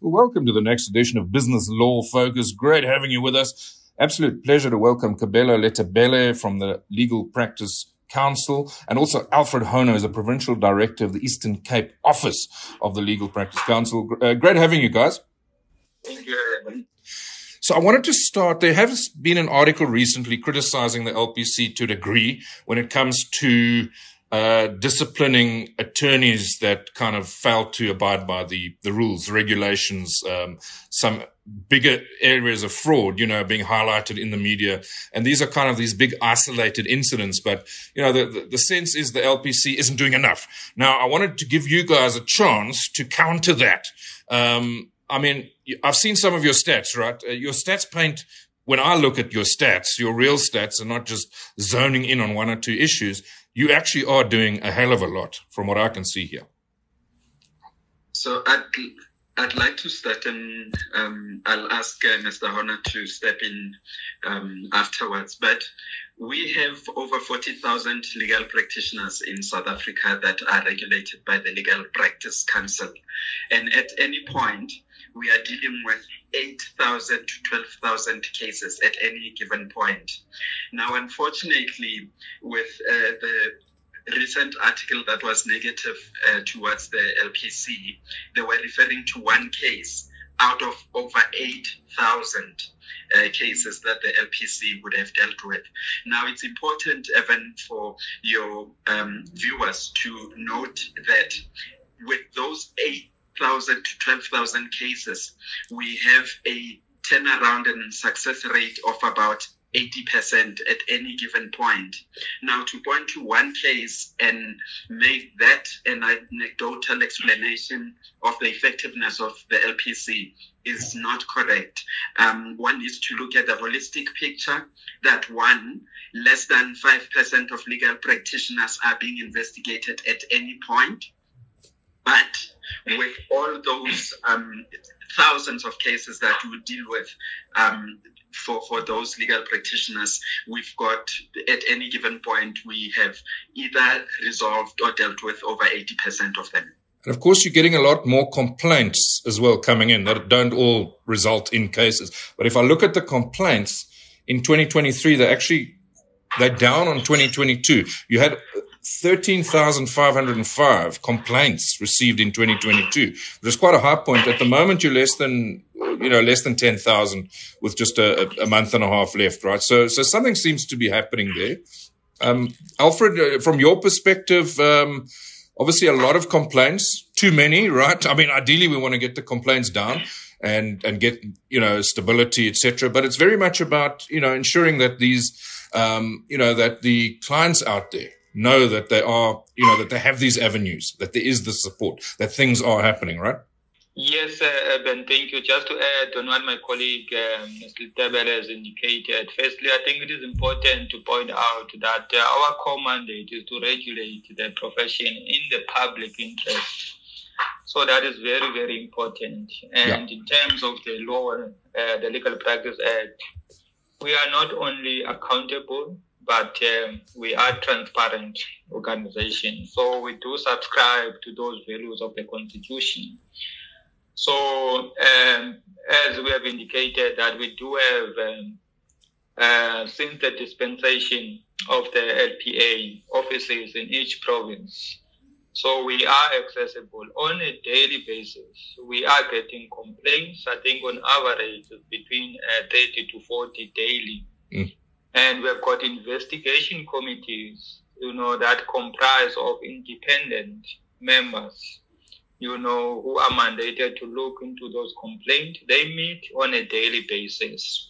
Welcome to the next edition of Business Law Focus. Great having you with us. Absolute pleasure to welcome Kabelo Letebele from the Legal Practice Council, and also Alfred Honda is a provincial director of the Eastern Cape office of the Legal Practice Council. Great having you guys. Thank you. So I wanted to start, there has been an article recently criticizing the LPC to a degree when it comes to disciplining attorneys that kind of fail to abide by the rules, regulations, some bigger areas of fraud, you know, being highlighted in the media. And these are kind of these big isolated incidents. But, you know, the sense is the LPC isn't doing enough. Now, I wanted to give you guys a chance to counter that. I mean, I've seen some of your stats, right? Your stats paint, when I look at your stats, your real stats, and not just zoning in on one or two issues, you actually are doing a hell of a lot from what I can see here. So I'd like to start, and I'll ask Mr. Honor to step in afterwards. But we have over 40,000 legal practitioners in South Africa that are regulated by the Legal Practice Council. And at any point, we are dealing with 8,000 to 12,000 cases at any given point. Now, unfortunately, with the recent article that was negative towards the LPC, they were referring to one case out of over 8,000 cases that the LPC would have dealt with. Now, it's important, Evan, for your viewers to note that with those 8,000 to 12,000 cases, we have a turnaround and success rate of about 80% at any given point. Now, to point to one case and make that an anecdotal explanation of the effectiveness of the LPC is not correct. One is to look at the holistic picture that one, less than 5% of legal practitioners are being investigated at any point. But with all those thousands of cases that we deal with for those legal practitioners, we've got at any given point, we have either resolved or dealt with over 80% of them. And of course, you're getting a lot more complaints as well coming in that don't all result in cases. But if I look at the complaints in 2023, they're down on 2022. You had 13,505 complaints received in 2022. There's quite a high point. At the moment, you're less than 10,000 with just a month and a half left, right? So something seems to be happening there. Alfred, from your perspective, obviously a lot of complaints, too many, right? I mean, ideally we want to get the complaints down and get, you know, stability, etc. But it's very much about, you know, ensuring that these, you know, that the clients out there know that they are, you know, that they have these avenues, that there is the support, that things are happening, right? Yes, Ben, thank you. Just to add on what my colleague, Mr. Letebele, has indicated, firstly, I think it is important to point out that our core mandate is to regulate the profession in the public interest. So that is very, very important. And in terms of the law, the Legal Practice Act, we are not only accountable, but we are a transparent organization. So we do subscribe to those values of the Constitution. So as we have indicated that we do have, since the dispensation of the LPA offices in each province, so we are accessible on a daily basis. We are getting complaints, I think on average between 30 to 40 daily. Mm. And we've got investigation committees, you know, that comprise of independent members, you know, who are mandated to look into those complaints. They meet on a daily basis.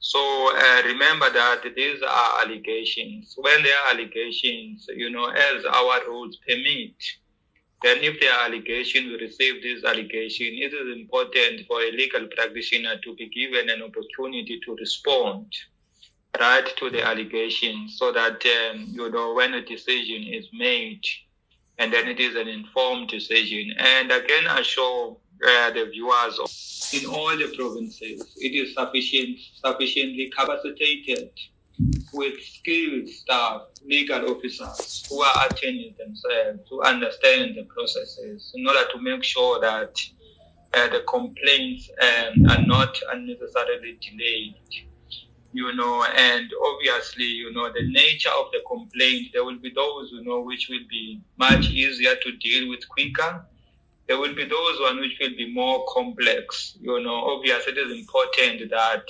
So remember that these are allegations. When they are allegations, you know, as our rules permit, then if there are allegations, we receive this allegation. It is important for a legal practitioner to be given an opportunity to respond right to the allegation, so that, you know, when a decision is made, and then it is an informed decision. And again, I show the viewers in all the provinces, it is sufficiently capacitated with skilled staff, legal officers who are attorneys themselves to understand the processes in order to make sure that the complaints are not unnecessarily delayed. You know, and obviously, you know, the nature of the complaint, there will be those, you know, which will be much easier to deal with quicker. There will be those one which will be more complex. You know, obviously, it is important that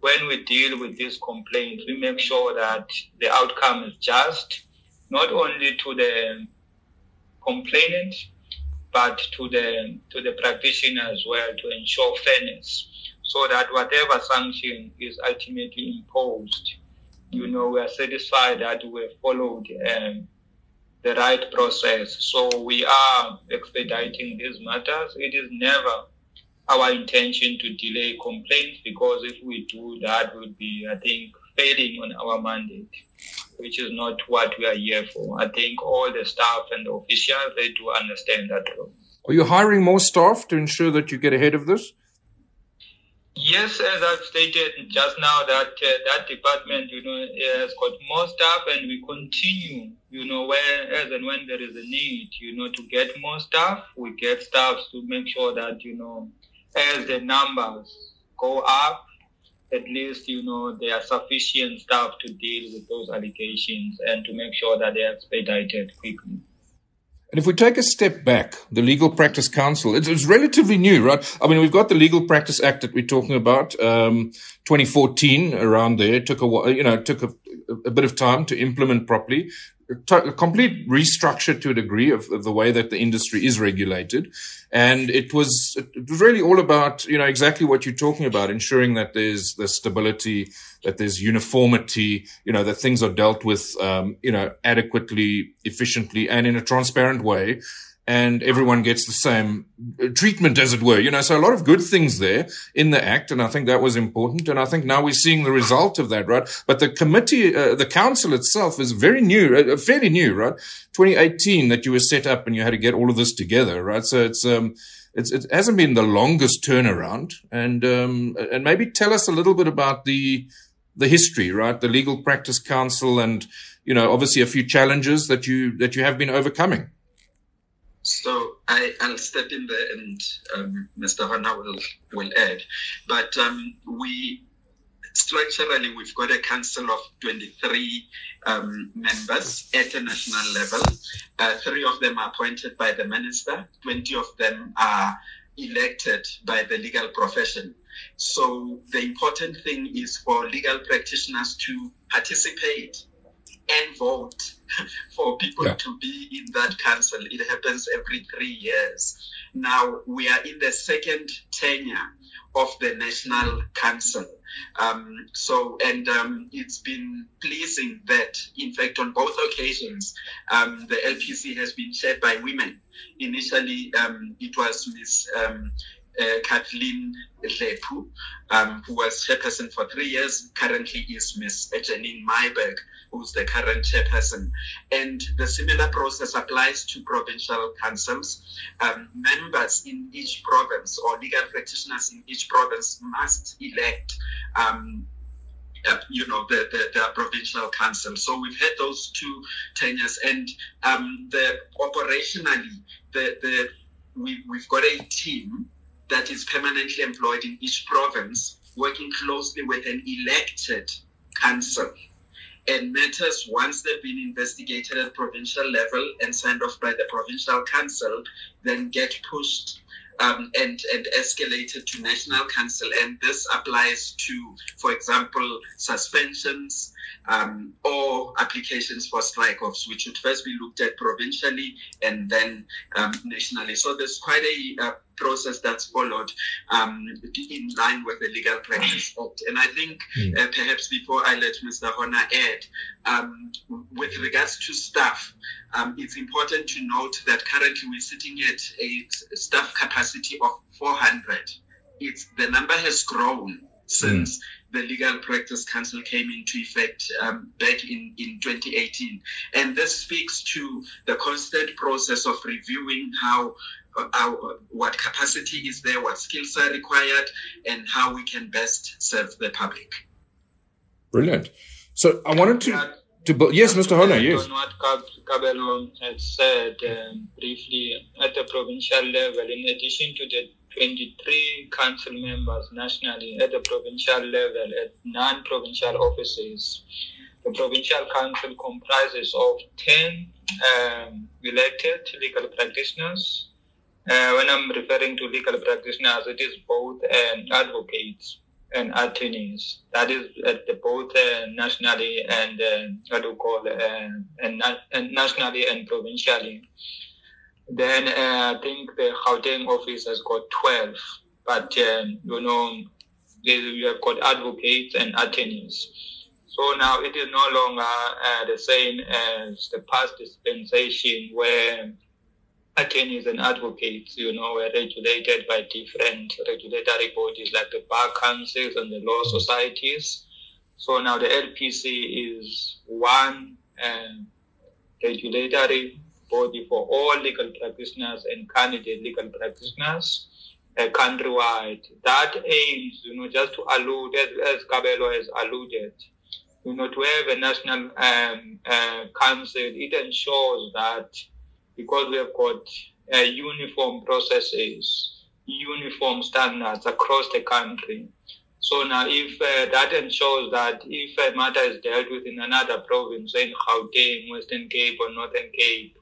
when we deal with these complaints, we make sure that the outcome is just, not only to the complainant, but to the practitioner as well, to ensure fairness. So that whatever sanction is ultimately imposed, you know, we are satisfied that we have followed the right process. So we are expediting these matters. It is never our intention to delay complaints, because if we do, that would be, I think, failing on our mandate, which is not what we are here for. I think all the staff and the officials, they do understand that role. Are you hiring more staff to ensure that you get ahead of this? Yes, as I've stated just now, that department, you know, has got more staff, and we continue, you know, where as and when there is a need, you know, to get more staff. We get staff to make sure that, you know, as the numbers go up, at least, you know, there are sufficient staff to deal with those allegations and to make sure that they are expedited quickly. And if we take a step back, the Legal Practice Council, it's relatively new, right? I mean, we've got the Legal Practice Act that we're talking about, 2014, around there. It took a while, you know, it took a bit of time to implement properly. A complete restructure to a degree of the way that the industry is regulated. And it was really all about, you know, exactly what you're talking about, ensuring that there's the stability, that there's uniformity, you know, that things are dealt with, you know, adequately, efficiently, and in a transparent way. And everyone gets the same treatment, as it were. You know, so a lot of good things there in the Act, and I think that was important. And I think now we're seeing the result of that, right? But the committee, the council itself is very new, fairly new, right? 2018 that you were set up and you had to get all of this together, right? So it hasn't been the longest turnaround. And maybe tell us a little bit about the history, right? The Legal Practice Council and, you know, obviously a few challenges that you have been overcoming. So I'll step in there, and Mr. Honda will add. But we structurally, we've got a council of 23 members at a national level. 3 of them are appointed by the minister. 20 of them are elected by the legal profession. So the important thing is for legal practitioners to participate and vote for people to be in that council. It happens every 3 years. Now, we are in the second tenure of the National Council. It's been pleasing that, in fact, on both occasions, the LPC has been chaired by women. Initially, it was Ms. Kathleen Lepu, who was chairperson for 3 years, currently is Ms. Janine Mayberg, who's the current chairperson. And the similar process applies to provincial councils. Members in each province, or legal practitioners in each province, must elect the provincial council. So we've had those 2 tenures, and we've got a team that is permanently employed in each province, working closely with an elected council. And matters, once they've been investigated at provincial level and signed off by the provincial council, then get pushed and escalated to national council. And this applies to, for example, suspensions or applications for strike-offs, which would first be looked at provincially and then nationally. So there's quite a process that's followed in line with the Legal Practice Act. And I think perhaps before I let Mr. Honda add, with regards to staff, it's important to note that currently we're sitting at a staff capacity of 400. The number has grown since the Legal Practice Council came into effect back in 2018. And this speaks to the constant process of reviewing how what capacity is there, what skills are required, and how we can best serve the public. Brilliant. So I wanted to yes, Mr. Honda, yes. On what Kabelo had said briefly, at the provincial level, in addition to the 23 council members nationally, at the provincial level, at non-provincial offices. The provincial council comprises of 10 elected legal practitioners. When I'm referring to legal practitioners, it is both advocates and attorneys. That is at both nationally and what do you call and nationally and provincially. Then I think the Gauteng office has got 12, but you know, we have got advocates and attorneys. So now it is no longer the same as the past dispensation where attorneys and advocates, you know, were regulated by different regulatory bodies like the bar councils and the law societies. So now the LPC is one regulatory body for all legal practitioners and candidate legal practitioners countrywide. That aims, you know, just to allude, as Kabelo has alluded, you know, to have a national council. It ensures that because we have got uniform processes, uniform standards across the country. So now if that ensures that if a matter is dealt with in another province, say in Gauteng, Western Cape or Northern Cape,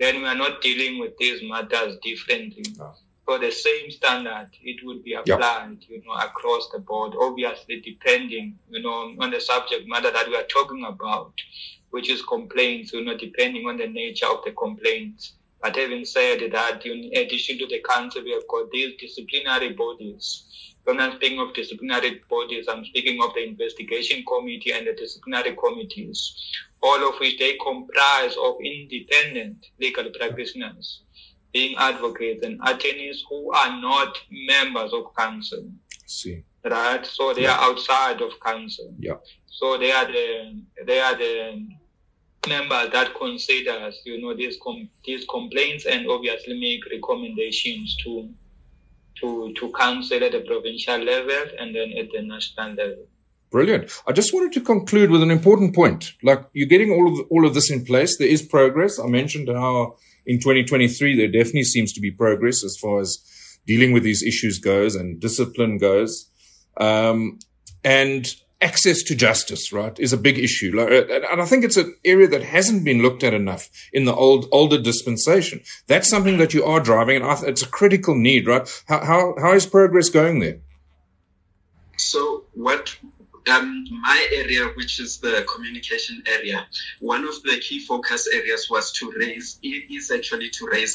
then we are not dealing with these matters differently. No. So the same standard, it would be applied, you know, across the board, obviously depending, you know, on the subject matter that we are talking about, which is complaints, you know, depending on the nature of the complaints. But having said that, in addition to the council, we have got these disciplinary bodies. When I'm speaking of disciplinary bodies, I'm speaking of the investigation committee and the disciplinary committees, all of which they comprise of independent legal practitioners, being advocates and attorneys who are not members of council. See. Right? So they are outside of council. Yeah. So they are the members that considers, you know, these complaints and obviously make recommendations to council at the provincial level and then at the national level. Brilliant. I just wanted to conclude with an important point. Like, you're getting all of this in place. There is progress. I mentioned how in 2023 there definitely seems to be progress as far as dealing with these issues goes and discipline goes. And access to justice, right, is a big issue. And I think it's an area that hasn't been looked at enough in the older dispensation. That's something that you are driving, and it's a critical need, right? How is progress going there? So what my area, which is the communication area, one of the key focus areas was to raise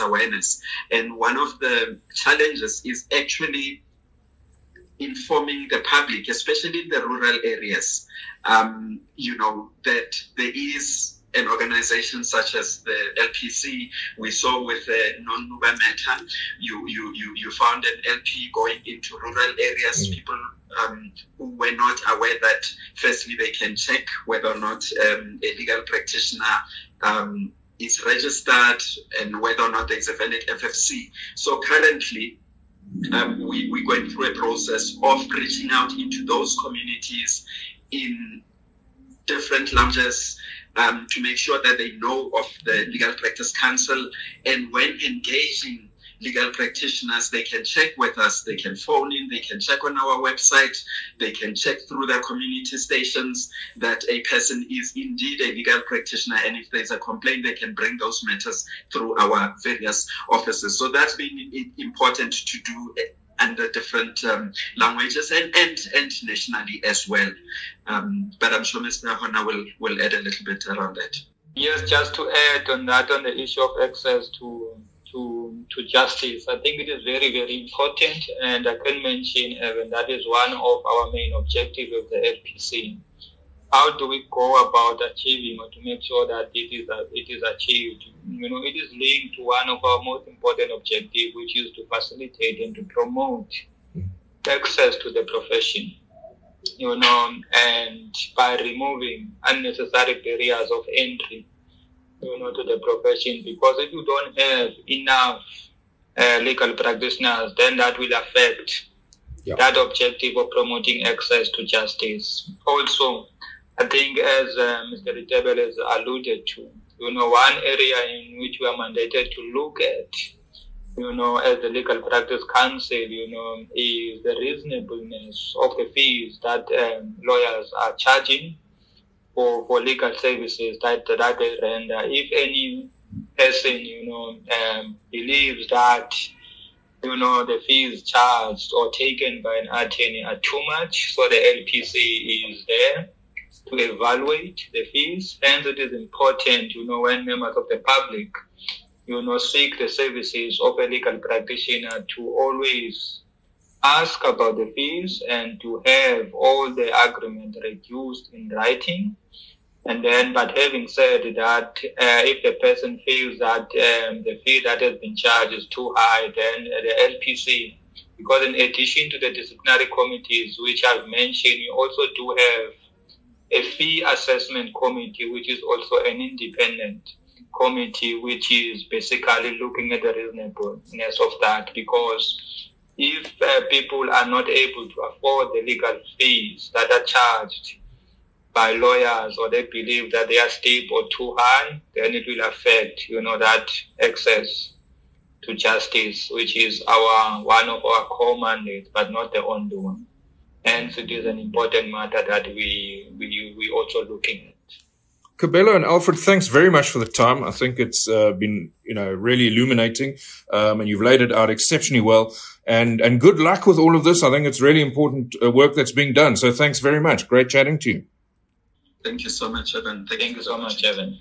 awareness. And one of the challenges is actually informing the public, especially in the rural areas, you know, that there is an organization such as the LPC. We saw with the non-Nuba matter, you found an LP going into rural areas, people who were not aware that firstly they can check whether or not a legal practitioner is registered and whether or not there is a valid FFC. So currently, we're going through a process of reaching out into those communities in different languages to make sure that they know of the Legal Practice Council. And when engaging legal practitioners, they can check with us, they can phone in, they can check on our website, they can check through their community stations that a person is indeed a legal practitioner, and if there's a complaint, they can bring those matters through our various offices. So that's been important to do under different languages and nationally as well. But I'm sure Mr. Honda will add a little bit around that. Yes, just to add on that, on the issue of access to justice, I think it is very, very important, and I can mention, Evan, that is one of our main objectives of the LPC. How do we go about achieving or to make sure that it is achieved? You know, it is linked to one of our most important objectives, which is to facilitate and to promote access to the profession, you know, and by removing unnecessary barriers of entry, you know, to the profession, because if you don't have enough legal practitioners, then that will affect that objective of promoting access to justice. Also, I think as Mr. Letebele has alluded to, you know, one area in which we are mandated to look at you know, as the Legal Practice Council, you know, is the reasonableness of the fees that lawyers are charging for legal services that they render. If any person, you know, believes that, you know, the fees charged or taken by an attorney are too much, so the LPC is there to evaluate the fees. Hence, it is important, you know, when members of the public, you know, seek the services of a legal practitioner, to always ask about the fees and to have all the agreement reduced in writing. And then, but having said that, if the person feels that the fee that has been charged is too high, then the LPC, because in addition to the disciplinary committees, which I've mentioned, you also do have a fee assessment committee, which is also an independent committee, which is basically looking at the reasonableness of that. Because if people are not able to afford the legal fees that are charged by lawyers, or they believe that they are steep or too high, then it will affect, you know, that access to justice, which is one of our core mandates, but not the only one. Hence, it is an important matter that we also looking at. Kabelo and Alfred, thanks very much for the time. I think it's been, you know, really illuminating, and you've laid it out exceptionally well. And good luck with all of this. I think it's really important work that's being done. So thanks very much. Great chatting to you. Thank you so much, Evan. Thank you so much, Evan.